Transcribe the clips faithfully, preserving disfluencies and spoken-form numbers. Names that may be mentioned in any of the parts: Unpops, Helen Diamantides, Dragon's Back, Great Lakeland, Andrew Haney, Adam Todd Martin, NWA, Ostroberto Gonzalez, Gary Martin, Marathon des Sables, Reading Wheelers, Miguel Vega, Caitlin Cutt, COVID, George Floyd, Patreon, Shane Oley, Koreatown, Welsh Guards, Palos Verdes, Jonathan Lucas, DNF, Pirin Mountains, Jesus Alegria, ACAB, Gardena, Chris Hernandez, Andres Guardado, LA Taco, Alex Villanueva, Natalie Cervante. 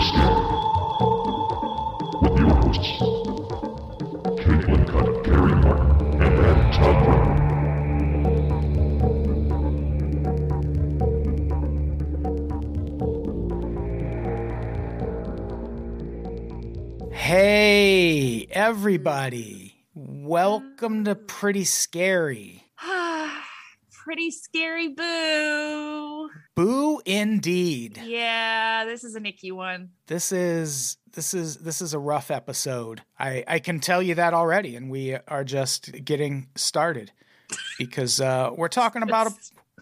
Stand with your hosts, Caitlin Cutt, Gary Martin, and Adam Todd Martin. Hey, everybody. Welcome to Pretty Scary. Pretty Scary Boo. Boo indeed. Yeah, this is an icky one. This is this is this is a rough episode. I, I can tell you that already, and we are just getting started because uh, we're talking about a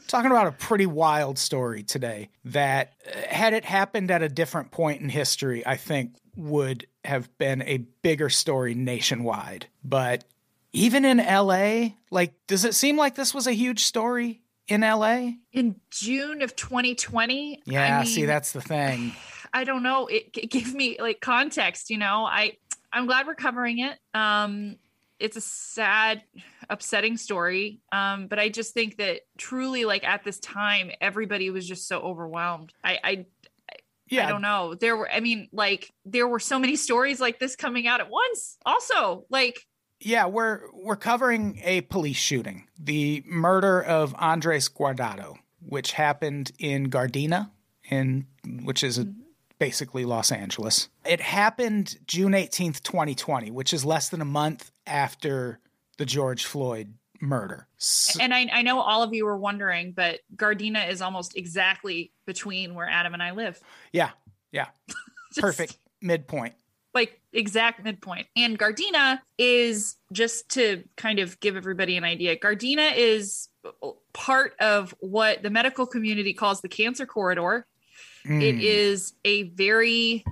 talking about a pretty wild story today that had it happened at a different point in history, I think would have been a bigger story nationwide. But even in L A, like, does it seem like this was a huge story in L A? In June of twenty twenty? Yeah, I mean, see, that's the thing. I don't know. It, it gave me, like, context, you know? I, I'm glad we're covering it. Um, it's a sad, upsetting story. Um, but I just think that truly, like, at this time, everybody was just so overwhelmed. I, I Yeah. I don't know. There were, I mean, like, there were so many stories like this coming out at once. Also, like... Yeah, we're we're covering a police shooting, the murder of Andres Guardado, which happened in Gardena, in which is a, basically Los Angeles. It happened June eighteenth, twenty twenty, which is less than a month after the George Floyd murder. So, and I, I know all of you were wondering, but Gardena is almost exactly between where Adam and I live. Yeah, yeah. Just, perfect midpoint. Like exact midpoint. And Gardena is, just to kind of give everybody an idea, Gardena is part of what the medical community calls the cancer corridor. Mm. It is a very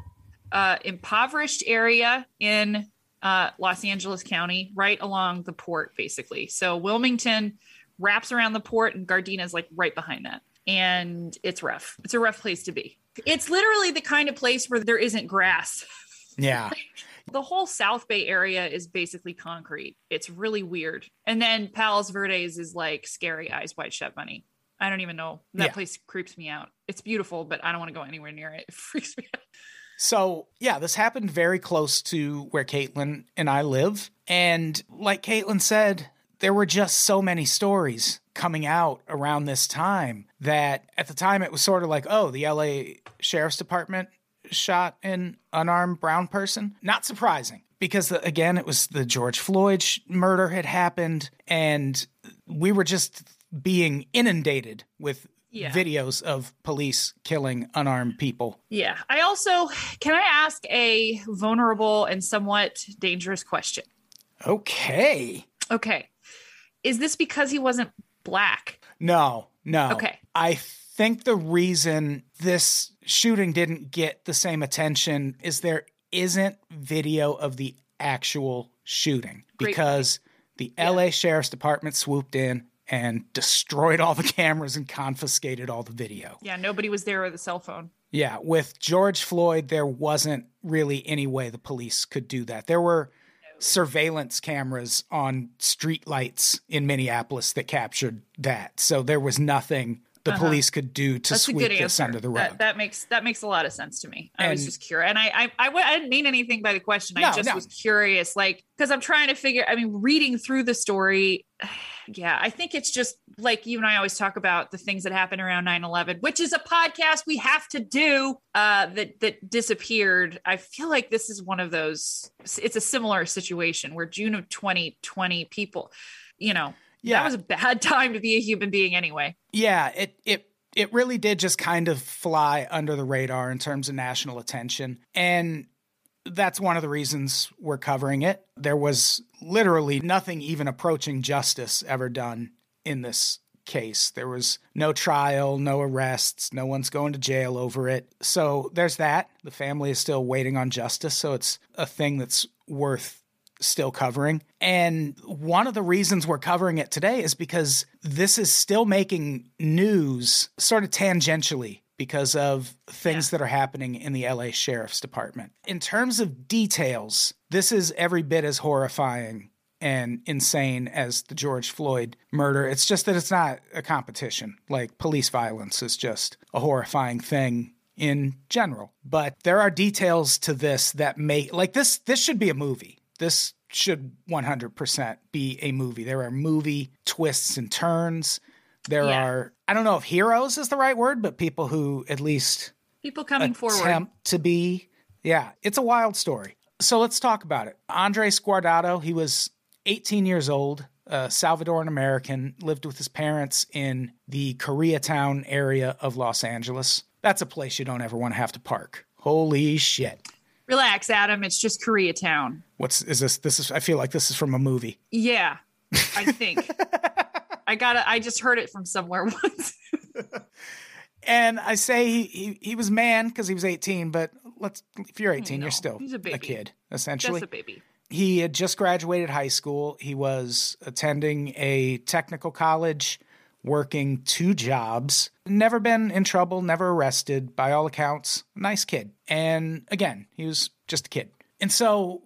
uh, impoverished area in uh, Los Angeles County, right along the port, basically. So Wilmington wraps around the port and Gardena is like right behind that. And it's rough. It's a rough place to be. It's literally the kind of place where there isn't grass. Yeah. The whole South Bay area is basically concrete. It's really weird. And then Palos Verdes is like scary Eyes Wide Shut money. I don't even know. That yeah. place creeps me out. It's beautiful, but I don't want to go anywhere near it. It freaks me out. So yeah, this happened very close to where Caitlin and I live. And like Caitlin said, there were just so many stories coming out around this time that at the time it was sort of like, oh, the L A Sheriff's Department shot an unarmed brown person. Not surprising, because the, again, it was the George Floyd sh- murder had happened, and we were just being inundated with yeah. videos of police killing unarmed people. Yeah. I also, can I ask a vulnerable and somewhat dangerous question? Okay. Okay. Is this because he wasn't black? No, no. Okay. I think the reason this shooting didn't get the same attention is there isn't video of the actual shooting because Great. the yeah. L A Sheriff's Department swooped in and destroyed all the cameras and confiscated all the video. Yeah, nobody was there with a cell phone. Yeah, with George Floyd, there wasn't really any way the police could do that. There were no. surveillance cameras on streetlights in Minneapolis that captured that. So there was nothing the uh-huh. police could do to That's sweep this under the rug. That, that makes that makes a lot of sense to me. I and, was just curious, and I I, I, I didn't mean anything by the question. No, I just no. was curious, like, because I'm trying to figure. I mean, reading through the story, yeah, I think it's just like you and I always talk about the things that happen around nine eleven, which is a podcast we have to do. Uh, that that disappeared. I feel like this is one of those. It's a similar situation where June of twenty twenty, people, you know. Yeah. That was a bad time to be a human being anyway. Yeah, it it it really did just kind of fly under the radar in terms of national attention. And that's one of the reasons we're covering it. There was literally nothing even approaching justice ever done in this case. There was no trial, no arrests, no one's going to jail over it. So there's that. The family is still waiting on justice. So it's a thing that's worth still covering. And one of the reasons we're covering it today is because this is still making news sort of tangentially because of things yeah. that are happening in the L A Sheriff's Department. In terms of details, this is every bit as horrifying and insane as the George Floyd murder. It's just that it's not a competition. Like, police violence is just a horrifying thing in general. But there are details to this that make, like, this, this should be a movie. This should one hundred percent be a movie. There are movie twists and turns. There yeah. are, I don't know if heroes is the right word, but people who at least people coming forward attempt to be. Yeah, it's a wild story. So let's talk about it. Andres Guardado, he was eighteen years old, a Salvadoran American, lived with his parents in the Koreatown area of Los Angeles. That's a place you don't ever want to have to park. Holy shit. Relax, Adam. It's just Koreatown. What's is this? This is, I feel like this is from a movie. Yeah, I think. I gotta, I just heard it from somewhere once. And I say he, he, he was man because he was eighteen, but let's, if you're eighteen, you're still a, a kid, essentially. Just a baby. He had just graduated high school. He was attending a technical college, working two jobs, never been in trouble, never arrested, by all accounts. Nice kid. And again, he was just a kid. And so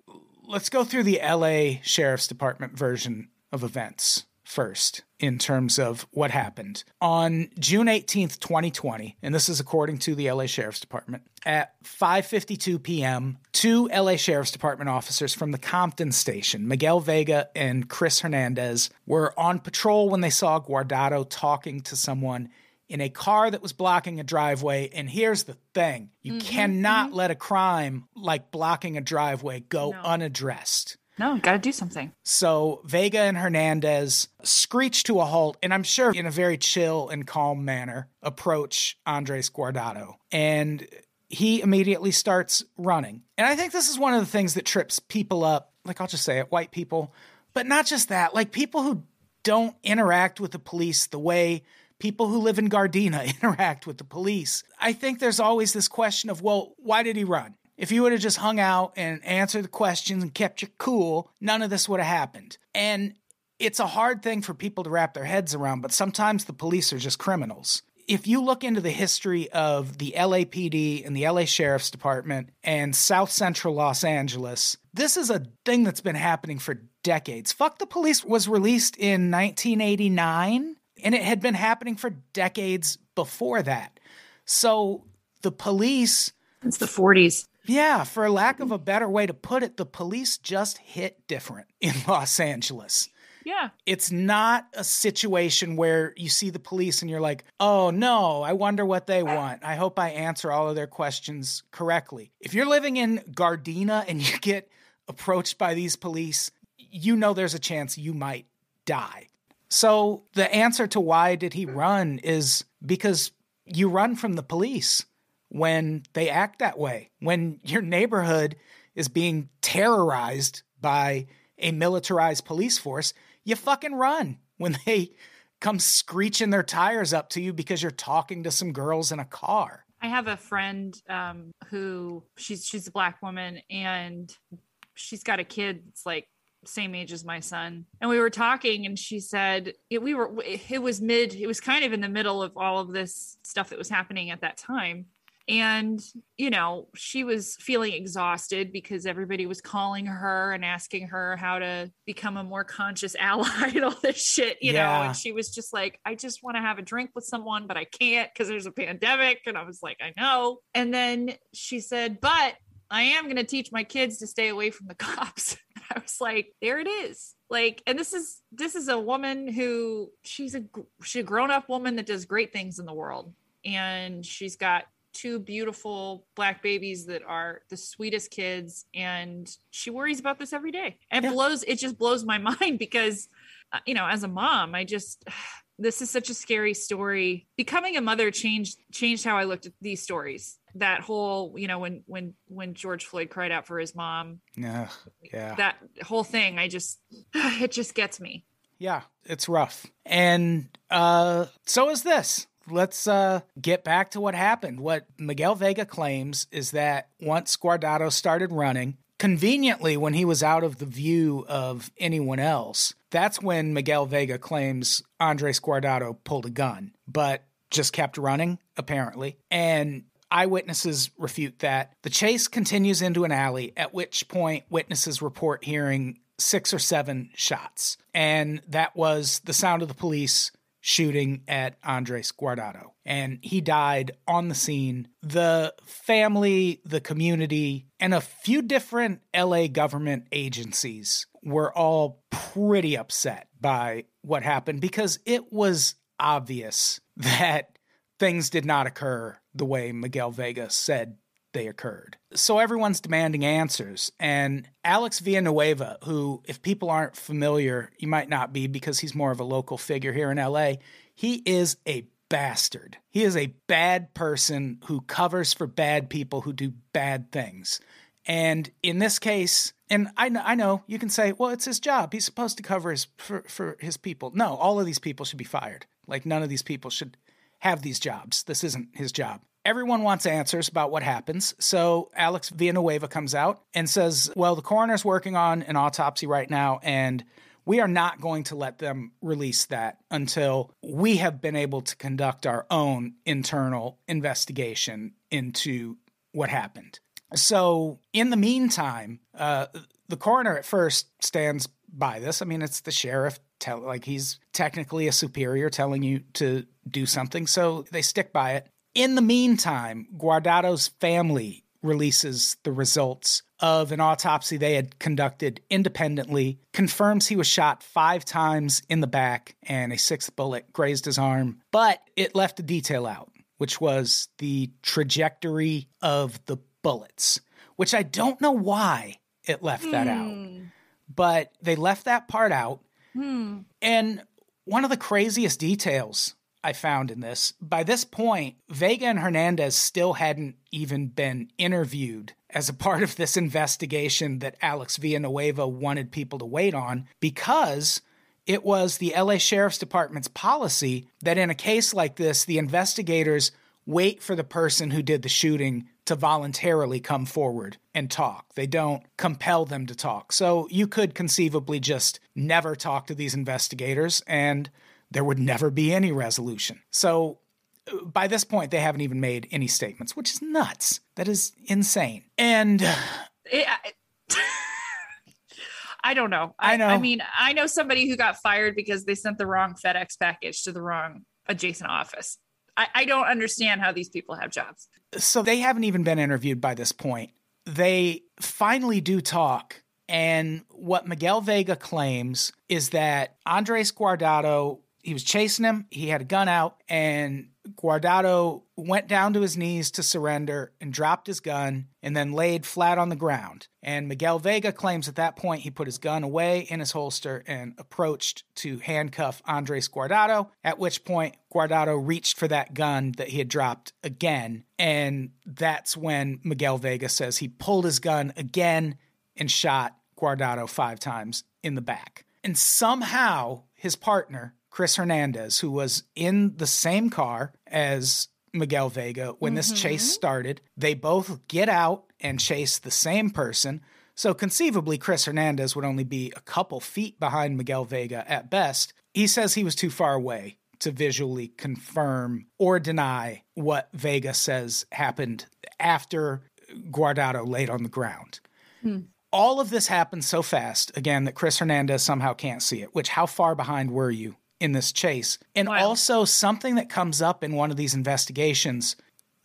let's go through the L A Sheriff's Department version of events first, in terms of what happened. On June eighteenth, twenty twenty, and this is according to the L A Sheriff's Department, at five fifty-two p.m., two L A Sheriff's Department officers from the Compton station, Miguel Vega and Chris Hernandez, were on patrol when they saw Guardado talking to someone in a car that was blocking a driveway. And here's the thing. You mm-hmm. cannot let a crime like blocking a driveway go no. unaddressed. No, got to do something. So Vega and Hernandez screech to a halt, and I'm sure in a very chill and calm manner, approach Andres Guardado. And he immediately starts running. And I think this is one of the things that trips people up. Like, I'll just say it, white people. But not just that. Like, people who don't interact with the police the way people who live in Gardena interact with the police. I think there's always this question of, well, why did he run? If you would have just hung out and answered the questions and kept your cool, none of this would have happened. And it's a hard thing for people to wrap their heads around, but sometimes the police are just criminals. If you look into the history of the L A P D and the L A Sheriff's Department and South Central Los Angeles, this is a thing that's been happening for decades. Fuck the Police was released in nineteen eighty-nine, and it had been happening for decades before that. So the police... It's the forties. Yeah, for lack of a better way to put it, the police just hit different in Los Angeles. Yeah. It's not a situation where you see the police and you're like, oh, no, I wonder what they want. I hope I answer all of their questions correctly. If you're living in Gardena and you get approached by these police, you know there's a chance you might die. So the answer to why did he run is because you run from the police when they act that way, when your neighborhood is being terrorized by a militarized police force, you fucking run when they come screeching their tires up to you because you're talking to some girls in a car. I have a friend um, who she's, she's a black woman, and she's got a kid that's like same age as my son. And we were talking, and she said it, we were, it was mid, it was kind of in the middle of all of this stuff that was happening at that time. And, you know, she was feeling exhausted because everybody was calling her and asking her how to become a more conscious ally and all this shit, you yeah. know, and she was just like, I just want to have a drink with someone, but I can't because there's a pandemic. And I was like, I know. And then she said, but I am going to teach my kids to stay away from the cops. And I was like, there it is. Like, and this is, this is a woman who she's a, she's a grown up woman that does great things in the world. And she's got two beautiful black babies that are the sweetest kids. And she worries about this every day. And yeah. blows, it just blows my mind because, uh, you know, as a mom, I just, this is such a scary story. Becoming a mother changed, changed how I looked at these stories. That whole, you know, when, when, when George Floyd cried out for his mom, yeah, yeah. that whole thing, I just, it just gets me. Yeah. It's rough. And, uh, so is this. Let's uh, get back to what happened. What Miguel Vega claims is that once Guardado started running, conveniently when he was out of the view of anyone else, that's when Miguel Vega claims Andres Guardado pulled a gun, but just kept running, apparently. And eyewitnesses refute that. The chase continues into an alley, at which point witnesses report hearing six or seven shots. And that was the sound of the police shooting at Andres Guardado, and he died on the scene. The family, the community, and a few different L A government agencies were all pretty upset by what happened because it was obvious that things did not occur the way Miguel Vega said they occurred. So everyone's demanding answers. And Alex Villanueva, who, if people aren't familiar, you might not be because he's more of a local figure here in L A, he is a bastard. He is a bad person who covers for bad people who do bad things. And in this case, and I know, I know you can say, well, it's his job. He's supposed to cover his, for, for his people. No, all of these people should be fired. Like, none of these people should have these jobs. This isn't his job. Everyone wants answers about what happens, so Alex Villanueva comes out and says, well, the coroner's working on an autopsy right now, and we are not going to let them release that until we have been able to conduct our own internal investigation into what happened. So in the meantime, uh, the coroner at first stands by this. I mean, it's the sheriff. Tell, like, he's technically a superior telling you to do something, so they stick by it. In the meantime, Guardado's family releases the results of an autopsy they had conducted independently, confirms he was shot five times in the back, and a sixth bullet grazed his arm, but it left a detail out, which was the trajectory of the bullets, which I don't know why it left mm. that out, but they left that part out. Mm. And one of the craziest details I found in this, by this point, Vega and Hernandez still hadn't even been interviewed as a part of this investigation that Alex Villanueva wanted people to wait on, because it was the L A Sheriff's Department's policy that in a case like this, the investigators wait for the person who did the shooting to voluntarily come forward and talk. They don't compel them to talk. So you could conceivably just never talk to these investigators, and there would never be any resolution. So by this point, they haven't even made any statements, which is nuts. That is insane. And it, I, I don't know. I, I know. I mean, I know somebody who got fired because they sent the wrong FedEx package to the wrong adjacent office. I, I don't understand how these people have jobs. So they haven't even been interviewed by this point. They finally do talk. And what Miguel Vega claims is that Andres Guardado, he was chasing him, he had a gun out, and Guardado went down to his knees to surrender and dropped his gun and then laid flat on the ground. And Miguel Vega claims at that point he put his gun away in his holster and approached to handcuff Andres Guardado, at which point Guardado reached for that gun that he had dropped again. And that's when Miguel Vega says he pulled his gun again and shot Guardado five times in the back. And somehow his partner, Chris Hernandez, who was in the same car as Miguel Vega when mm-hmm. this chase started, they both get out and chase the same person. So conceivably, Chris Hernandez would only be a couple feet behind Miguel Vega at best. He says he was too far away to visually confirm or deny what Vega says happened after Guardado laid on the ground. Mm. All of this happened so fast, again, that Chris Hernandez somehow can't see it, which, how far behind were you in this chase? And wow. Also something that comes up in one of these investigations,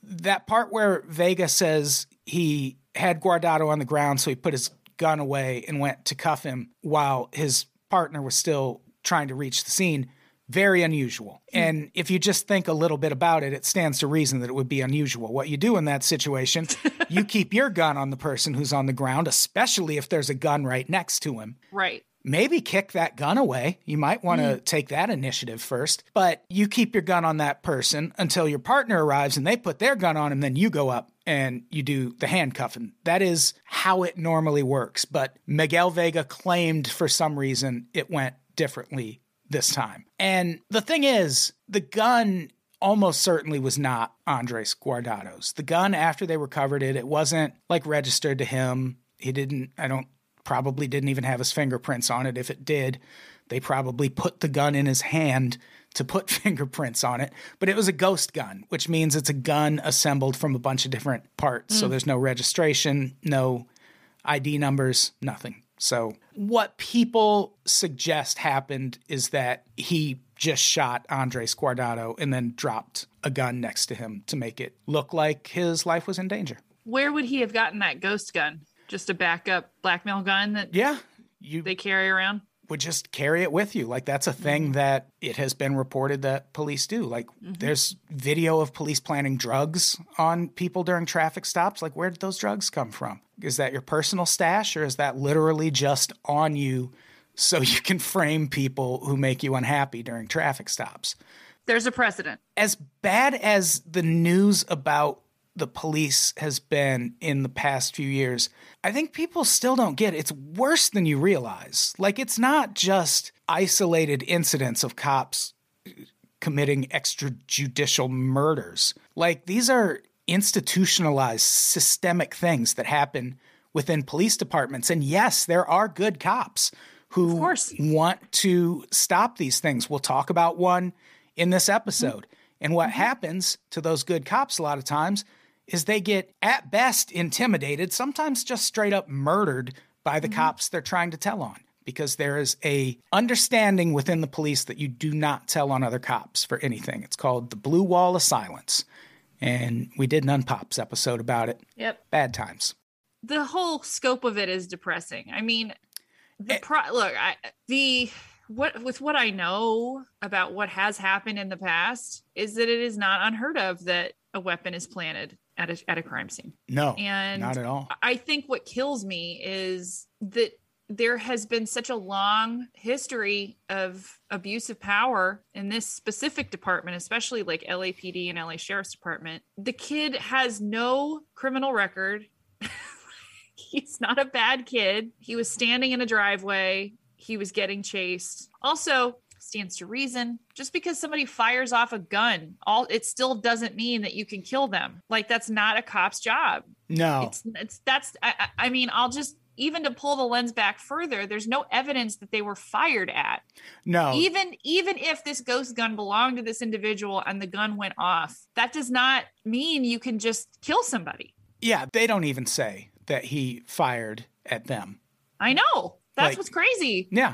that part where Vega says he had Guardado on the ground, so he put his gun away and went to cuff him while his partner was still trying to reach the scene. Very unusual. Mm. And if you just think a little bit about it, it stands to reason that it would be unusual. What you do in that situation, you keep your gun on the person who's on the ground, especially if there's a gun right next to him. Right. Maybe kick that gun away. You might want to mm. take that initiative first, but you keep your gun on that person until your partner arrives and they put their gun on him. Then you go up and you do the handcuffing. That is how it normally works. But Miguel Vega claimed for some reason it went differently this time. And the thing is, the gun almost certainly was not Andres Guardado's. The gun, after they recovered it, it wasn't like registered to him. He didn't, I don't, probably didn't even have his fingerprints on it. If it did, they probably put the gun in his hand to put fingerprints on it. But it was a ghost gun, which means it's a gun assembled from a bunch of different parts. Mm. So there's no registration, no I D numbers, nothing. So what people suggest happened is that he just shot Andres Guardado and then dropped a gun next to him to make it look like his life was in danger. Where would he have gotten that ghost gun? Just a backup blackmail gun that yeah, you, they carry around? Would just carry it with you. Like, that's a thing that it has been reported that police do. Like, mm-hmm. there's video of police planting drugs on people during traffic stops. Like, where did those drugs come from? Is that your personal stash, or is that literally just on you so you can frame people who make you unhappy during traffic stops? There's a precedent. As bad as the news about the police has been in the past few years, I think people still don't get it. It's worse than you realize. Like, it's not just isolated incidents of cops committing extrajudicial murders. Like, these are institutionalized, systemic things that happen within police departments. And yes, there are good cops who want to stop these things. We'll talk about one in this episode. Mm-hmm. And what mm-hmm. happens to those good cops a lot of times is they get, at best, intimidated, sometimes just straight up murdered by the mm-hmm. cops they're trying to tell on, because there is a understanding within the police that you do not tell on other cops for anything. It's called the blue wall of silence. And we did an Unpops episode about it. Yep. Bad times. The whole scope of it is depressing. I mean, the pro- it, look, I, the... What with what I know about what has happened in the past is that it is not unheard of that a weapon is planted at a, at a crime scene. No, and not at all. I think what kills me is that there has been such a long history of abuse of power in this specific department, especially like L A P D and L A Sheriff's Department. The kid has no criminal record. He's not a bad kid. He was standing in a driveway. He was getting chased. Also, stands to reason, just because somebody fires off a gun, all it still doesn't mean that you can kill them. Like, that's not a cop's job. No, it's, it's that's I, I mean, I'll just even to pull the lens back further. There's no evidence that they were fired at. No, even even if this ghost gun belonged to this individual and the gun went off, that does not mean you can just kill somebody. Yeah, they don't even say that he fired at them. I know. That's like, what's crazy. Yeah.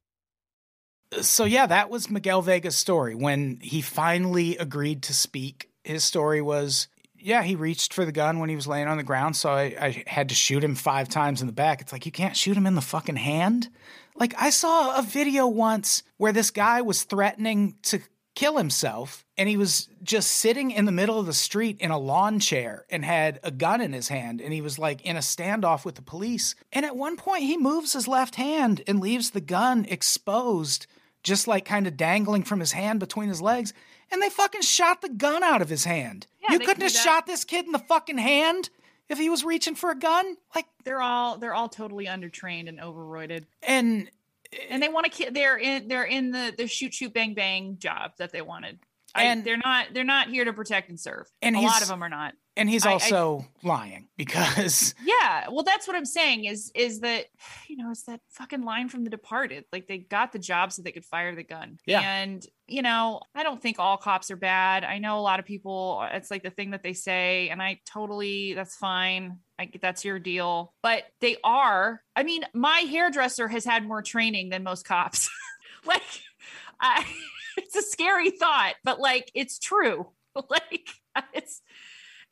So, yeah, that was Miguel Vega's story. When he finally agreed to speak, his story was, yeah, he reached for the gun when he was laying on the ground, so I, I had to shoot him five times in the back. It's like, you can't shoot him in the fucking hand? Like, I saw a video once where this guy was threatening to kill himself, and he was just sitting in the middle of the street in a lawn chair and had a gun in his hand, and he was like in a standoff with the police. And at one point, he moves his left hand and leaves the gun exposed, just like kind of dangling from his hand between his legs, and they fucking shot the gun out of his hand. Yeah, you couldn't have shot this kid in the fucking hand if he was reaching for a gun? Like, they're all they're all totally undertrained and overroided. And and they want to they're in they're in the the shoot shoot bang bang job that they wanted. And I, they're not they're not here to protect and serve. And a lot of them are not. And he's also I, I, lying because yeah, well, that's what I'm saying is, is that, you know, it's that fucking line from The Departed. Like, they got the job so they could fire the gun. Yeah. And, you know, I don't think all cops are bad. I know a lot of people, it's like the thing that they say, and I totally, that's fine. I get that's your deal, but they are. I mean, my hairdresser has had more training than most cops. Like, I, it's a scary thought, but like, it's true. Like, it's,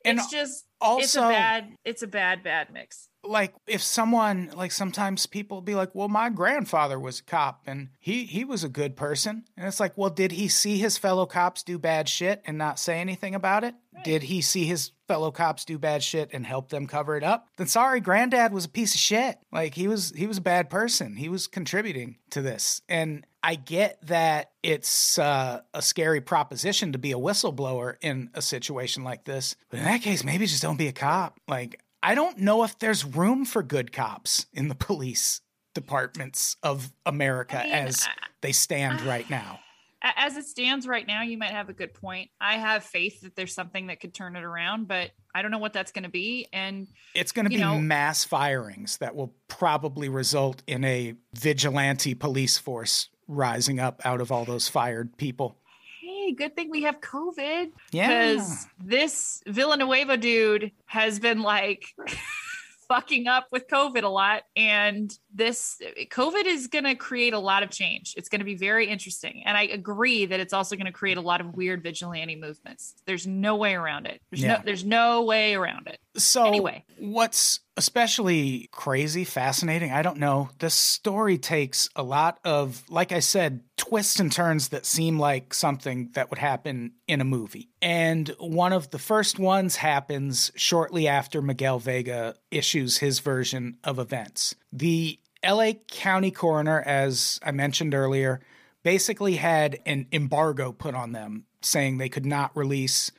And it's just, also, it's a bad, it's a bad, bad mix. Like, if someone, like, sometimes people be like, well, my grandfather was a cop and he, he was a good person. And it's like, well, did he see his fellow cops do bad shit and not say anything about it? Right. Did he see his fellow cops do bad shit and help them cover it up? Then sorry, granddad was a piece of shit. Like, he was, he was a bad person. He was contributing to this. And I get that it's uh, a scary proposition to be a whistleblower in a situation like this. But in that case, maybe just don't be a cop. Like, I don't know if there's room for good cops in the police departments of America I mean, as they stand I, right now. as it stands right now, you might have a good point. I have faith that there's something that could turn it around, but I don't know what that's going to be. And it's going to be know, mass firings that will probably result in a vigilante police force rising up out of all those fired people. Hey, good thing we have COVID. Yeah. Because this Villanueva dude has been like... fucking up with COVID a lot. And this COVID is going to create a lot of change. It's going to be very interesting. And I agree that it's also going to create a lot of weird vigilante movements. There's no way around it. There's, yeah. no, there's no way around it. So anyway, what's especially crazy, fascinating, I don't know, the story takes a lot of, like I said, twists and turns that seem like something that would happen in a movie. And one of the first ones happens shortly after Miguel Vega issues his version of events. The L A County coroner, as I mentioned earlier, basically had an embargo put on them, saying they could not release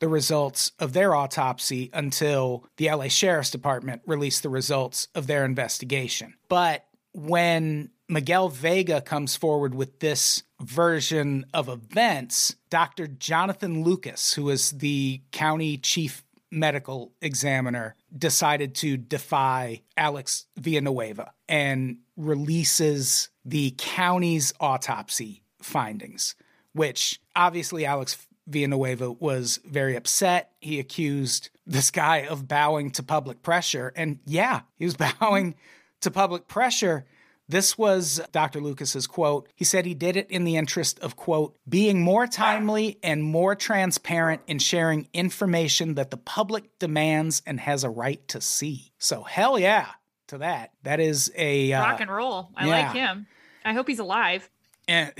the results of their autopsy until the L A Sheriff's Department released the results of their investigation. But when Miguel Vega comes forward with this version of events, Doctor Jonathan Lucas, who is the county chief medical examiner, decided to defy Alex Villanueva and releases the county's autopsy findings, which obviously Alex Villanueva was very upset. He accused this guy of bowing to public pressure. And yeah, he was bowing to public pressure. This was Doctor Lucas's quote. He said he did it in the interest of, quote, being more timely and more transparent in sharing information that the public demands and has a right to see. So hell yeah to that. That is a... Uh, rock and roll. I yeah. like him. I hope he's alive. And...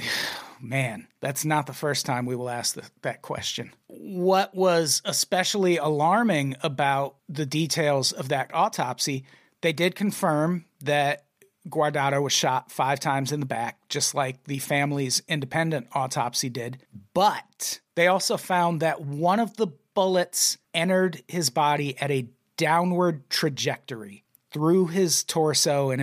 Man, that's not the first time we will ask the, that question. What was especially alarming about the details of that autopsy, they did confirm that Guardado was shot five times in the back, just like the family's independent autopsy did. But they also found that one of the bullets entered his body at a downward trajectory through his torso and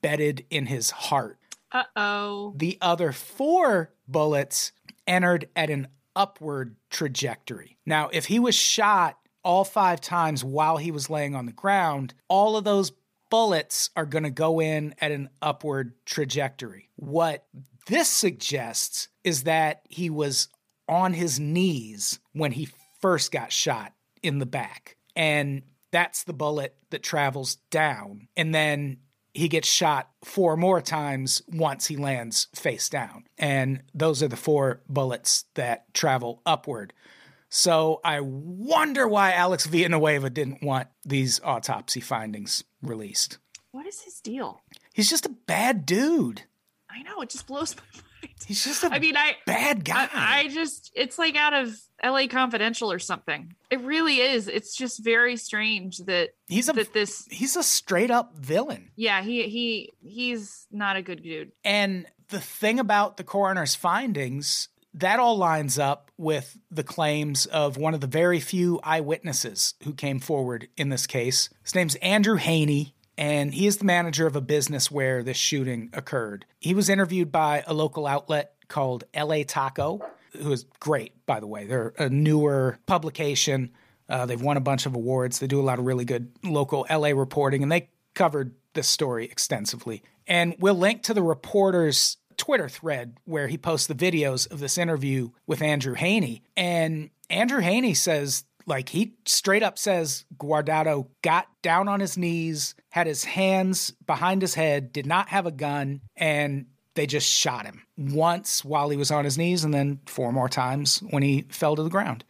embedded in his heart. Uh-oh. The other four bullets entered at an upward trajectory. Now, if he was shot all five times while he was laying on the ground, all of those bullets are going to go in at an upward trajectory. What this suggests is that he was on his knees when he first got shot in the back. And that's the bullet that travels down. And then he gets shot four more times once he lands face down. And those are the four bullets that travel upward. So I wonder why Alex Villanueva didn't want these autopsy findings released. What is his deal? He's just a bad dude. I know. It just blows my mind. He's just a I mean, I, bad guy. I, I just, it's like out of L A Confidential or something. It really is. It's just very strange that he's a, that this, he's a straight up villain. Yeah. He, he, he's not a good dude. And the thing about the coroner's findings, that all lines up with the claims of one of the very few eyewitnesses who came forward in this case. His name's Andrew Haney, and he is the manager of a business where this shooting occurred. He was interviewed by a local outlet called L A Taco, who is great, by the way. They're a newer publication. Uh, they've won a bunch of awards. They do a lot of really good local L A reporting, and they covered this story extensively. And we'll link to the reporter's Twitter thread where he posts the videos of this interview with Andrew Haney. And Andrew Haney says, like, he straight up says Guardado got down on his knees, had his hands behind his head, did not have a gun, and they just shot him once while he was on his knees and then four more times when he fell to the ground.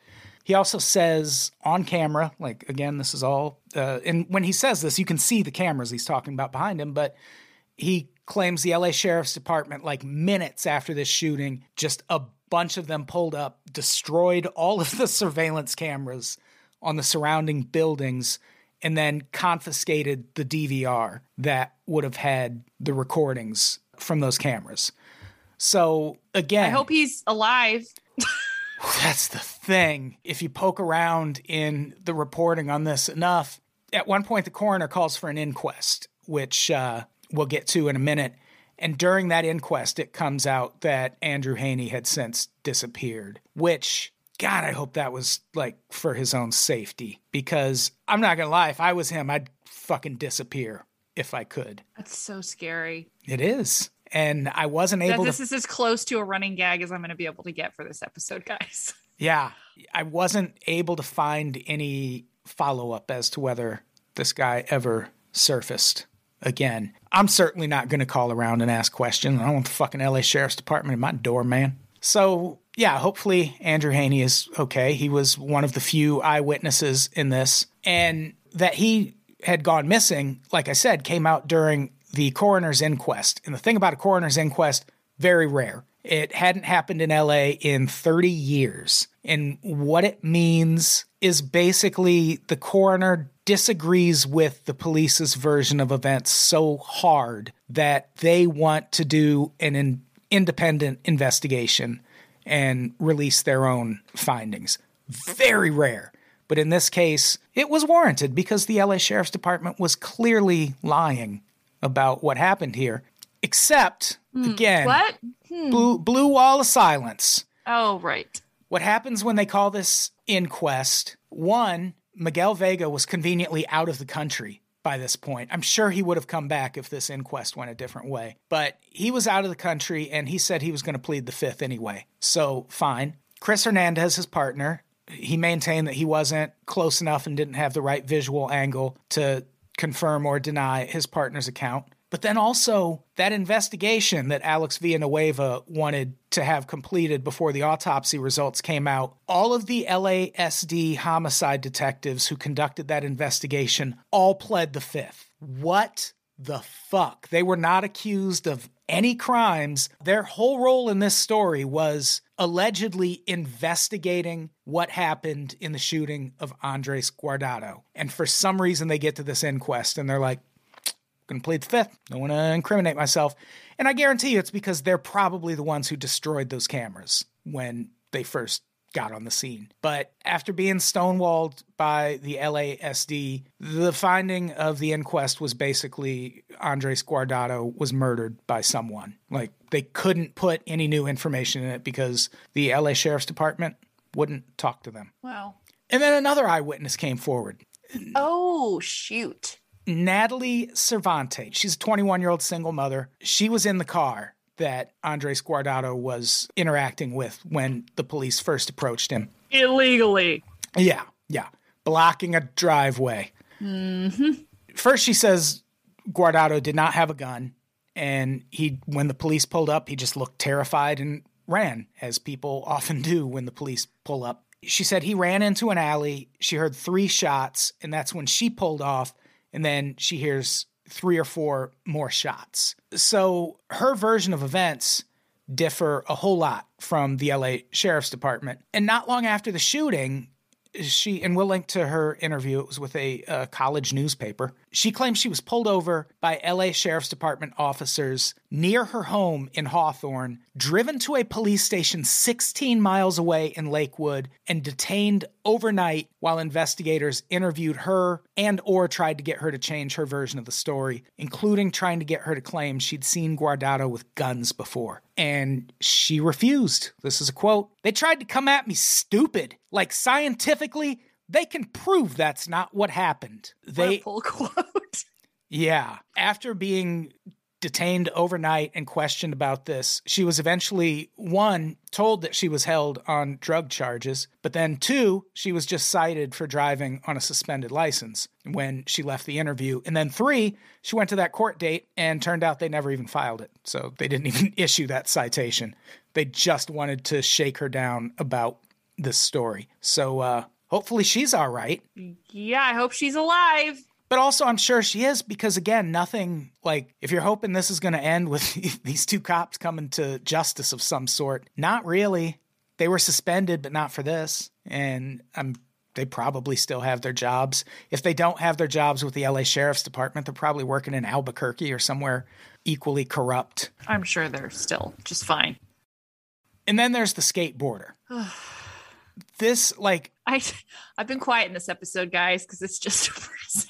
He also says on camera, like, again, this is all, uh, and when he says this, you can see the cameras he's talking about behind him, but he claims the L A Sheriff's Department, like minutes after this shooting, just a bunch of them pulled up, destroyed all of the surveillance cameras on the surrounding buildings, and then confiscated the D V R that would have had the recordings from those cameras. So again, I hope he's alive. That's the thing. If you poke around in the reporting on this enough, at one point the coroner calls for an inquest, which, uh, we'll get to in a minute. And during that inquest, it comes out that Andrew Haney had since disappeared, which, God, I hope that was, like, for his own safety. Because I'm not going to lie, if I was him, I'd fucking disappear if I could. That's so scary. It is. And I wasn't able to... This is as close to a running gag as I'm going to be able to get for this episode, guys. Yeah. I wasn't able to find any follow-up as to whether this guy ever surfaced again. I'm certainly not going to call around and ask questions. I don't want the fucking L A Sheriff's Department at my door, man. So, yeah, hopefully Andrew Haney is okay. He was one of the few eyewitnesses in this. And that he had gone missing, like I said, came out during the coroner's inquest. And the thing about a coroner's inquest, very rare. It hadn't happened in L A in thirty years. And what it means is basically the coroner disagrees with the police's version of events so hard that they want to do an in- independent investigation and release their own findings. Very rare. But in this case, it was warranted because the L A Sheriff's Department was clearly lying about what happened here. Except, mm, again, what? Hmm. blue, blue wall of silence. Oh, right. What happens when they call this inquest? One, Miguel Vega was conveniently out of the country by this point. I'm sure he would have come back if this inquest went a different way. But he was out of the country, and he said he was going to plead the fifth anyway. So, fine. Chris Hernandez, his partner, he maintained that he wasn't close enough and didn't have the right visual angle to confirm or deny his partner's account. But then also that investigation that Alex Villanueva wanted to have completed before the autopsy results came out, all of the L A S D homicide detectives who conducted that investigation all pled the fifth. What the fuck? They were not accused of any crimes. Their whole role in this story was allegedly investigating what happened in the shooting of Andres Guardado. And for some reason, they get to this inquest and they're like, going to plead the fifth. Don't want to incriminate myself. And I guarantee you it's because they're probably the ones who destroyed those cameras when they first got on the scene. But after being stonewalled by the L A S D, the finding of the inquest was basically Andres Guardado was murdered by someone. Like, they couldn't put any new information in it because the L A Sheriff's Department wouldn't talk to them. Wow. And then another eyewitness came forward. Oh, shoot. Natalie Cervante. She's a twenty-one-year-old single mother. She was in the car that Andres Guardado was interacting with when the police first approached him. Illegally. Yeah, yeah. Blocking a driveway. Mm-hmm. First, she says Guardado did not have a gun, and he, when the police pulled up, he just looked terrified and ran, as people often do when the police pull up. She said he ran into an alley. She heard three shots, and that's when she pulled off. And then she hears three or four more shots. So her version of events differ a whole lot from the L A Sheriff's Department. And not long after the shooting, she, and we'll link to her interview, it was with a, a college newspaper, she claimed she was pulled over by L A Sheriff's Department officers near her home in Hawthorne, driven to a police station sixteen miles away in Lakewood, and detained overnight while investigators interviewed her and or tried to get her to change her version of the story, including trying to get her to claim she'd seen Guardado with guns before. And she refused. This is a quote. "They tried to come at me stupid. Like, scientifically, they can prove that's not what happened." They full quote. Yeah. After being detained overnight and questioned about this, she was eventually, one, told that she was held on drug charges, but then two, she was just cited for driving on a suspended license when she left the interview. And then three, she went to that court date and turned out they never even filed it. So they didn't even issue that citation. They just wanted to shake her down about this story. So uh, hopefully she's all right. Yeah, I hope she's alive. But also, I'm sure she is, because, again, nothing, like, if you're hoping this is going to end with these two cops coming to justice of some sort, not really. They were suspended, but not for this. And um, they probably still have their jobs. If they don't have their jobs with the L A Sheriff's Department, they're probably working in Albuquerque or somewhere equally corrupt. I'm sure they're still just fine. And then there's the skateboarder. This, like... I, I've been quiet in this episode, guys, because it's just a person.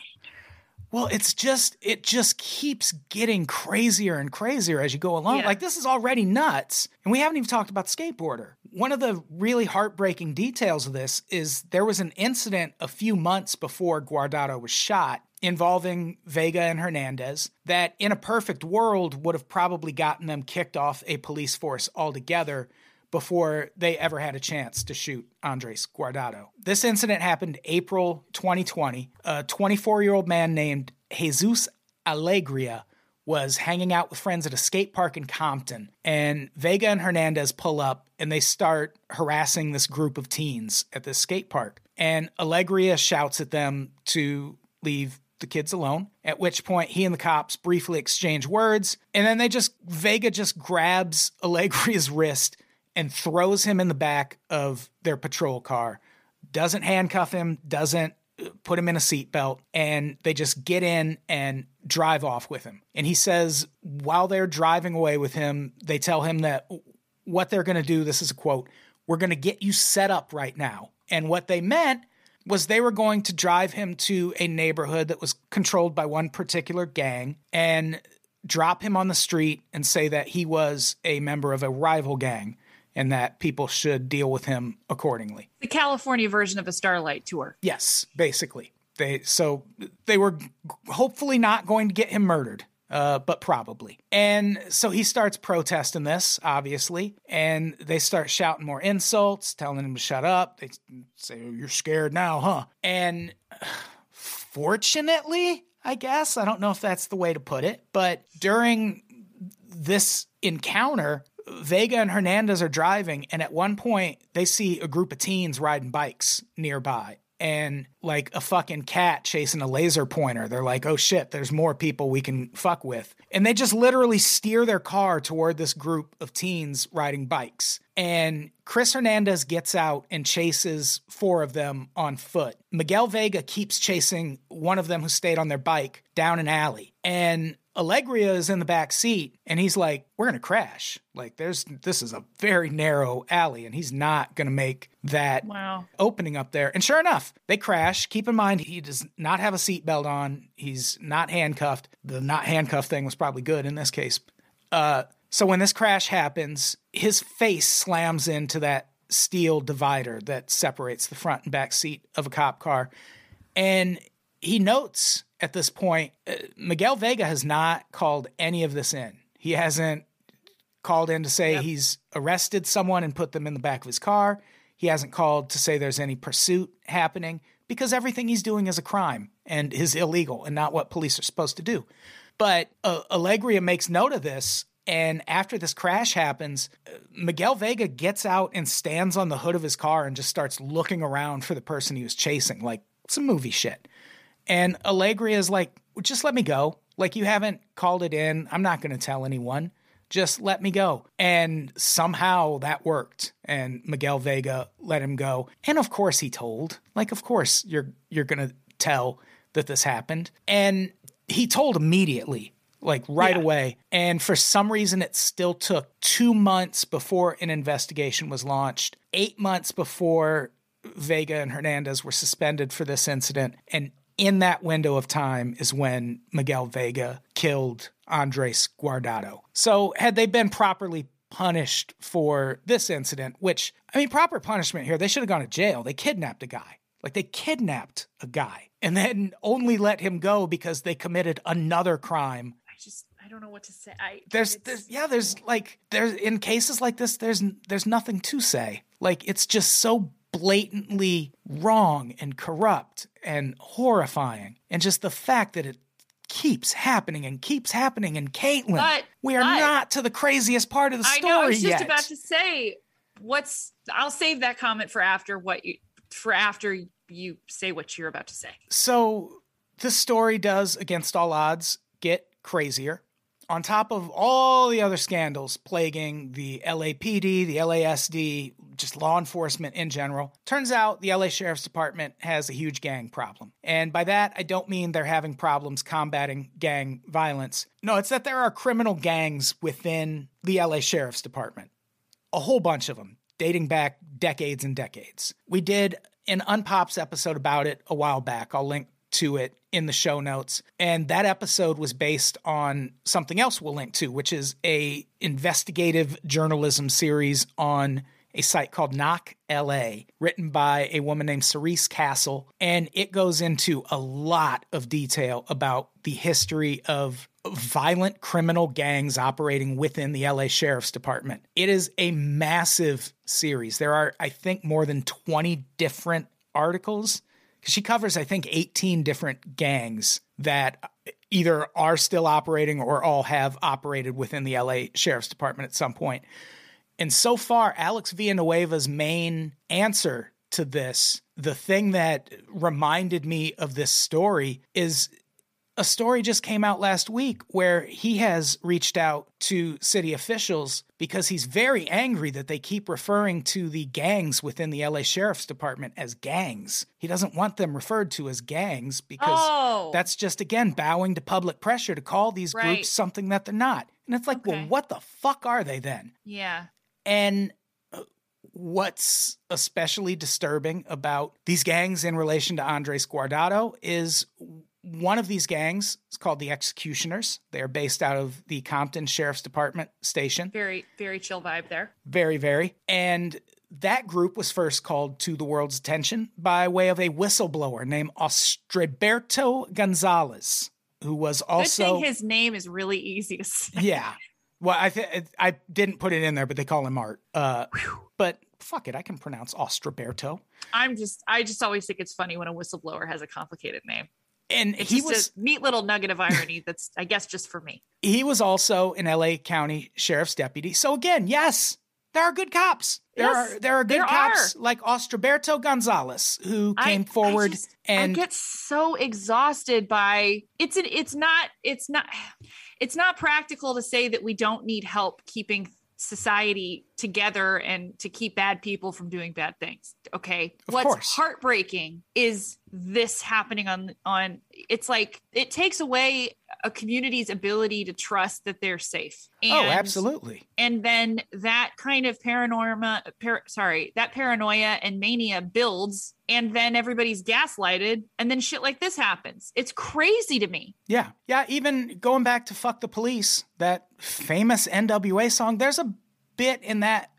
Well, it's just, it just keeps getting crazier and crazier as you go along. Yeah. Like, this is already nuts. And we haven't even talked about skateboarder. One of the really heartbreaking details of this is there was an incident a few months before Guardado was shot involving Vega and Hernandez that in a perfect world would have probably gotten them kicked off a police force altogether before they ever had a chance to shoot Andres Guardado. This incident happened April twenty twenty. A twenty-four-year-old man named Jesus Alegria was hanging out with friends at a skate park in Compton, and Vega and Hernandez pull up, and they start harassing this group of teens at this skate park. And Alegria shouts at them to leave the kids alone, at which point he and the cops briefly exchange words, and then they just, Vega just grabs Alegria's wrist and throws him in the back of their patrol car, doesn't handcuff him, doesn't put him in a seatbelt, and they just get in and drive off with him. And he says while they're driving away with him, they tell him that what they're going to do, this is a quote, "We're going to get you set up right now." And what they meant was they were going to drive him to a neighborhood that was controlled by one particular gang and drop him on the street and say that he was a member of a rival gang, and that people should deal with him accordingly. The California version of a Starlight tour. Yes, basically. They so they were hopefully not going to get him murdered, uh, but probably. And so he starts protesting this, obviously, and they start shouting more insults, telling him to shut up. They say, "You're scared now, huh?" And fortunately, I guess, I don't know if that's the way to put it, but during this encounter, Vega and Hernandez are driving, and at one point they see a group of teens riding bikes nearby and like a fucking cat chasing a laser pointer. They're like, "Oh shit, there's more people we can fuck with." And they just literally steer their car toward this group of teens riding bikes. And Chris Hernandez gets out and chases four of them on foot. Miguel Vega keeps chasing one of them who stayed on their bike down an alley. And Alegria is in the back seat, and he's like, "We're going to crash. Like, there's, this is a very narrow alley, and he's not going to make that wow. opening up there." And sure enough, they crash. Keep in mind, he does not have a seatbelt on. He's not handcuffed. The not handcuffed thing was probably good in this case. Uh, so when this crash happens, his face slams into that steel divider that separates the front and back seat of a cop car. And he notes at this point, uh, Miguel Vega has not called any of this in. He hasn't called in to say yep. he's arrested someone and put them in the back of his car. He hasn't called to say there's any pursuit happening because everything he's doing is a crime and is illegal and not what police are supposed to do. But uh, Alegria makes note of this. And after this crash happens, Miguel Vega gets out and stands on the hood of his car and just starts looking around for the person he was chasing, like some movie shit. And Alegria is like, "Just let me go. Like, you haven't called it in. I'm not going to tell anyone. Just let me go." And somehow that worked. And Miguel Vega let him go. And of course he told. Like, of course you're you're going to tell that this happened. And he told immediately, like right yeah. away. And for some reason, it still took two months before an investigation was launched, eight months before Vega and Hernandez were suspended for this incident, and in that window of time is when Miguel Vega killed Andres Guardado. So had they been properly punished for this incident, which, I mean, proper punishment here, they should have gone to jail. They kidnapped a guy. Like, they kidnapped a guy and then only let him go because they committed another crime. I just, I don't know what to say. I, there's, there's, yeah, there's like, there's, in cases like this, there's, there's nothing to say. Like, it's just so blatantly wrong and corrupt and horrifying. And just the fact that it keeps happening and keeps happening. And Caitlin, but, we are but, not to the craziest part of the story yet. I know, I was just yet. about to say, what's, I'll save that comment for after what you, for after you say what you're about to say. So the story does, against all odds, get crazier. On top of all the other scandals plaguing the L A P D, the L A S D, just law enforcement in general, turns out the L A Sheriff's Department has a huge gang problem. And by that, I don't mean they're having problems combating gang violence. No, it's that there are criminal gangs within the L A Sheriff's Department. A whole bunch of them, dating back decades and decades. We did an Unpops episode about it a while back. I'll link to it in the show notes. And that episode was based on something else we'll link to, which is a investigative journalism series on a site called Knock L A, written by a woman named Cerise Castle. And it goes into a lot of detail about the history of violent criminal gangs operating within the L A Sheriff's Department. It is a massive series. There are, I think, more than twenty different articles. She covers, I think, eighteen different gangs that either are still operating or all have operated within the L A Sheriff's Department at some point. And so far, Alex Villanueva's main answer to this, the thing that reminded me of this story, is a story just came out last week where he has reached out to city officials because he's very angry that they keep referring to the gangs within the L A Sheriff's Department as gangs. He doesn't want them referred to as gangs because oh. that's just, again, bowing to public pressure to call these right. groups something that they're not. And it's like, okay. well, what the fuck are they then? Yeah. And what's especially disturbing about these gangs in relation to Andres Guardado is one of these gangs is called the Executioners. They're based out of the Compton Sheriff's Department station. Very, very chill vibe there. Very, very. And that group was first called to the world's attention by way of a whistleblower named Ostroberto Gonzalez, who was also... Good thing his name is really easy to say. Yeah. Well, I th- I didn't put it in there, but they call him Art. Uh, but... Fuck it, I can pronounce Ostroberto. I'm just, I just always think it's funny when a whistleblower has a complicated name. And it's he was a neat little nugget of irony that's, I guess, just for me. He was also an L A County Sheriff's deputy. So again, yes, there are good cops. There yes, are there are good there cops are. Like Ostroberto Gonzalez, who came I, forward I just, and I get so exhausted by it's an, it's not it's not it's not practical to say that we don't need help keeping society together and to keep bad people from doing bad things. Okay. Of What's course. Heartbreaking is this happening on, on it's like, it takes away a community's ability to trust that they're safe. And, oh, absolutely. And then that kind of paranorma, par, sorry, that paranoia and mania builds, and then everybody's gaslighted, and then shit like this happens. It's crazy to me. Yeah. Yeah. Even going back to Fuck the Police, that famous N W A song, there's a bit in that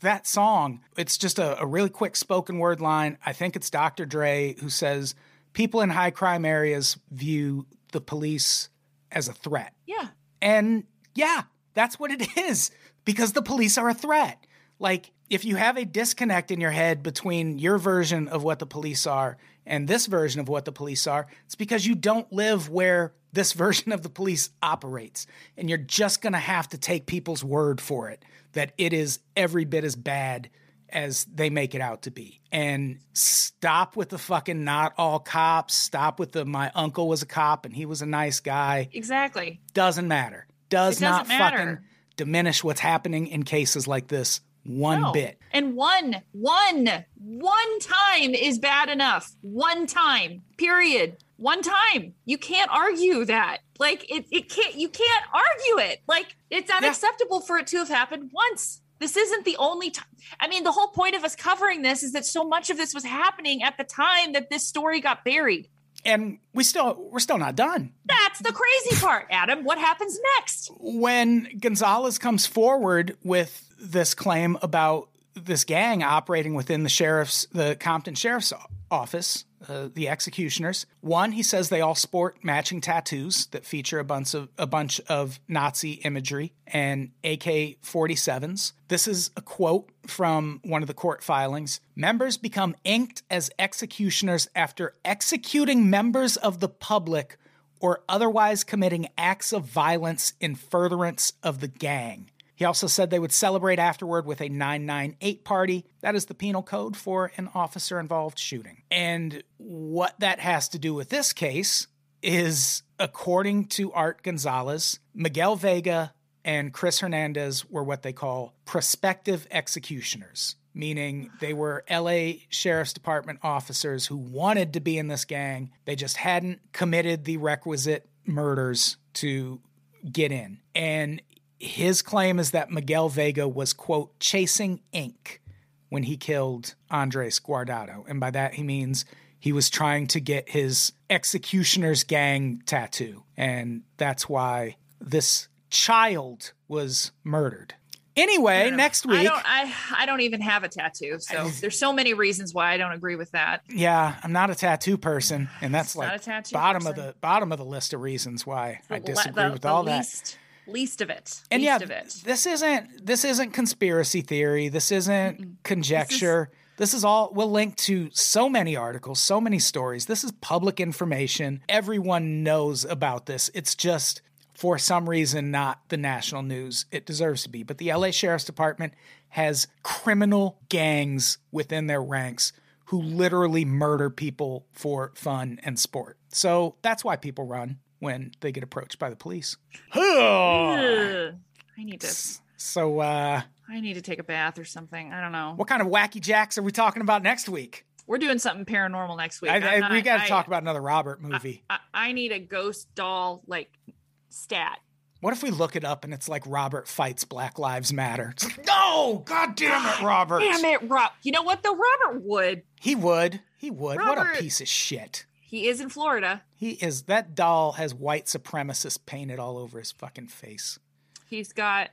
that song. It's just a, a really quick spoken word line. I think it's Doctor Dre who says, people in high crime areas view the police as a threat. Yeah. And yeah, that's what it is, because the police are a threat. Like, if you have a disconnect in your head between your version of what the police are and this version of what the police are, it's because you don't live where this version of the police operates. And you're just going to have to take people's word for it, that it is every bit as bad as they make it out to be. And stop with the fucking not all cops. Stop with the my uncle was a cop and he was a nice guy. Exactly. Doesn't matter. Does not matter. Fucking diminish what's happening in cases like this. One no. bit. And one, one, one time is bad enough. One time, period. One time. You can't argue that. Like it, it can't, you can't argue it. Like it's unacceptable yeah. for it to have happened once. This isn't the only time. I mean, the whole point of us covering this is that so much of this was happening at the time that this story got buried. And we still, we're still not done. That's the crazy part, Adam. What happens next? When Gonzalez comes forward with this claim about this gang operating within the sheriff's, the Compton Sheriff's Office, uh, the Executioners. One, he says they all sport matching tattoos that feature a bunch of a bunch of Nazi imagery and A K forty-sevens. This is a quote from one of the court filings. Members become inked as executioners after executing members of the public or otherwise committing acts of violence in furtherance of the gang. He also said they would celebrate afterward with a nine nine eight party. That is the penal code for an officer-involved shooting. And what that has to do with this case is, according to Art Gonzalez, Miguel Vega and Chris Hernandez were what they call prospective executioners, meaning they were L A Sheriff's Department officers who wanted to be in this gang. They just hadn't committed the requisite murders to get in. And his claim is that Miguel Vega was, quote, chasing ink when he killed Andres Guardado. And by that, he means He was trying to get his executioner's gang tattoo, and that's why this child was murdered. Anyway, next week. I don't, I, I don't even have a tattoo, so there's so many reasons why I don't agree with that. Yeah, I'm not a tattoo person, and that's like bottom of the bottom of the list of reasons why I disagree with all that. Least of it. And yeah, this isn't this isn't conspiracy theory. This isn't conjecture. This is all, we'll link to so many articles, so many stories. This is public information. Everyone knows about this. It's just, for some reason, not the national news it deserves to be. But the L A Sheriff's Department has criminal gangs within their ranks who literally murder people for fun and sport. So that's why people run when they get approached by the police. I need to. So, uh. I need to take a bath or something. I don't know. What kind of wacky jacks are we talking about next week? We're doing something paranormal next week. I, not, we got to talk about another Robert movie. I, I, I need a ghost doll, like, stat. What if we look it up and it's like Robert fights Black Lives Matter? It's like, no, god damn it, Robert. Damn it, Rob. You know what though? Robert would. He would. He would. Robert, what a piece of shit. He is in Florida. He is. That doll has white supremacists painted all over his fucking face. He's got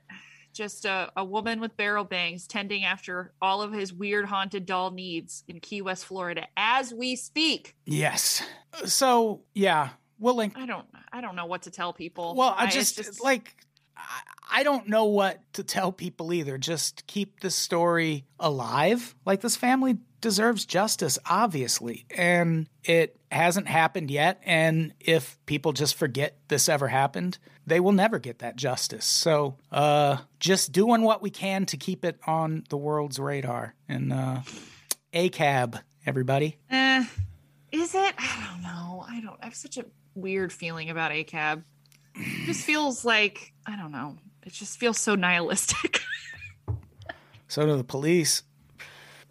just a, a woman with barrel bangs tending after all of his weird haunted doll needs in Key West, Florida, as we speak. Yes. So, yeah. We'll link. I don't. I don't know what to tell people. Well, I just, I, just... like I, I don't know what to tell people either. Just keep the story alive. Like, this family deserves justice, obviously, and it hasn't happened yet. And if people just forget this ever happened, they will never get that justice. So, uh, just doing what we can to keep it on the world's radar. And uh, A C A B, everybody. Eh, is it? I don't know. I don't. I have such a weird feeling about A C A B. It just feels like, I don't know. It just feels so nihilistic. So do the police.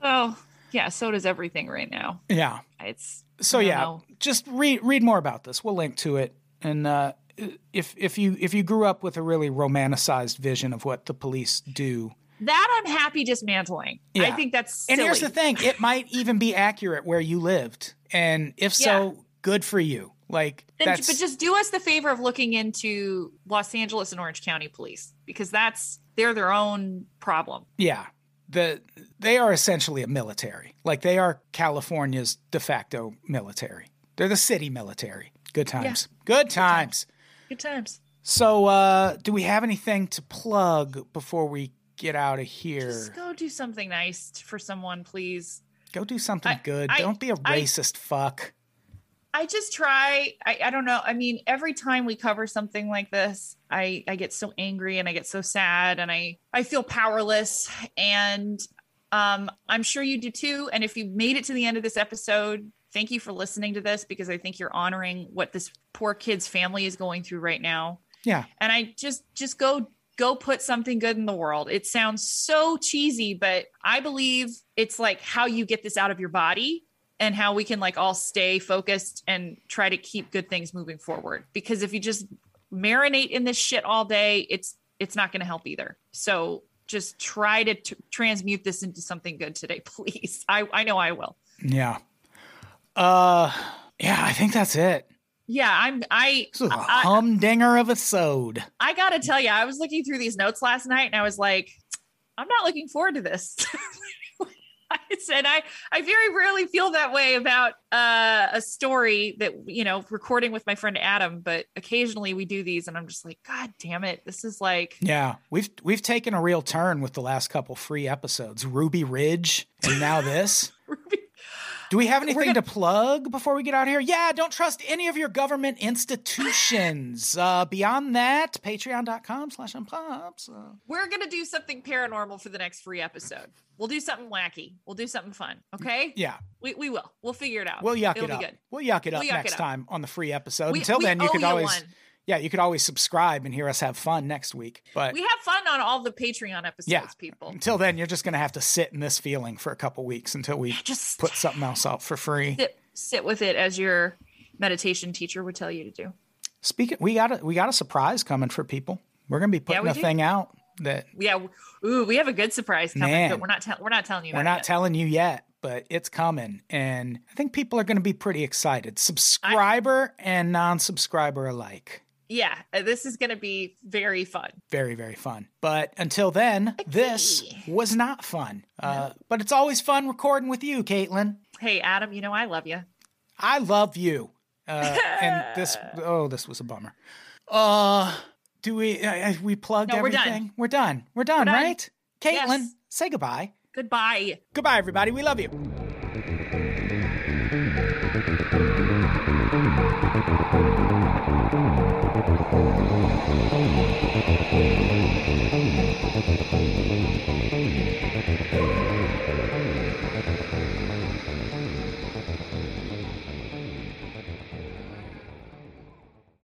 Well, yeah, so does everything right now. Yeah. It's So yeah, know. just read read more about this. We'll link to it. And uh if if you if you grew up with a really romanticized vision of what the police do, that I'm happy dismantling. Yeah. I think that's silly. And here's the thing, it might even be accurate where you lived. And if so, yeah. Good for you. Like, then, that's... But just do us the favor of looking into Los Angeles and Orange County police, because that's they're their own problem. Yeah, the they are essentially a military. Like, they are California's de facto military. They're the city military. Good times. Yeah. Good times. Good times. Good times. So uh, do we have anything to plug before we get out of here? Just go do something nice for someone, please. Go do something I, good. I, Don't be a racist I, fuck. I just try, I, I don't know. I mean, every time we cover something like this, I, I get so angry and I get so sad and I, I feel powerless, and um, I'm sure you do too. And if you made it to the end of this episode, thank you for listening to this, because I think you're honoring what this poor kid's family is going through right now. Yeah. And I just, just go, go put something good in the world. It sounds so cheesy, but I believe it's like how you get this out of your body, and how we can like all stay focused and try to keep good things moving forward. Because if you just marinate in this shit all day, it's, it's not going to help either. So just try to t- transmute this into something good today, please. I, I know I will. Yeah. Uh, yeah, I think that's it. Yeah, I'm, I, this is a I, humdinger I, of a sode. I got to tell you, I was looking through these notes last night and I was like, I'm not looking forward to this. I said, I, I very rarely feel that way about uh, a story that, you know, recording with my friend Adam, but occasionally we do these and I'm just like, god damn it. This is like, yeah, we've, we've taken a real turn with the last couple free episodes, Ruby Ridge. And now this, Ruby. Do we have anything gonna... to plug before we get out of here? Yeah. Don't trust any of your government institutions. uh, beyond that, patreon.com slash unpops. Uh... We're going to do something paranormal for the next free episode. We'll do something wacky. We'll do something fun. Okay? Yeah. We we will. We'll figure it out. We'll yuck It'll it up. Be good. We'll yuck it up we'll yuck next it up. time on the free episode. We, Until we then, you could always one. Yeah, you could always subscribe and hear us have fun next week. But we have fun on all the Patreon episodes, yeah. people. Until then, you're just going to have to sit in this feeling for a couple weeks until we yeah, just put something else out for free. Sit, sit with it, as your meditation teacher would tell you to do. Speaking, we got a, we got a surprise coming for people. We're going to be putting yeah, a do. thing out. That yeah ooh, we have a good surprise coming, man, but we're not te- we're not telling you we're not yet. telling you yet but it's coming. And I think people are going to be pretty excited, subscriber I- and non-subscriber alike. Yeah, this is going to be very fun. Very, very fun. But until then, okay. This was not fun. No. Uh, but it's always fun recording with you, Caitlin. Hey, Adam, you know I love you. I love you. Uh, and this, oh, this was a bummer. Uh, do we, uh, we plugged no, everything? We're done. We're done. We're done, right? Caitlin, yes. Say goodbye. Goodbye. Goodbye, everybody. We love you. Oh,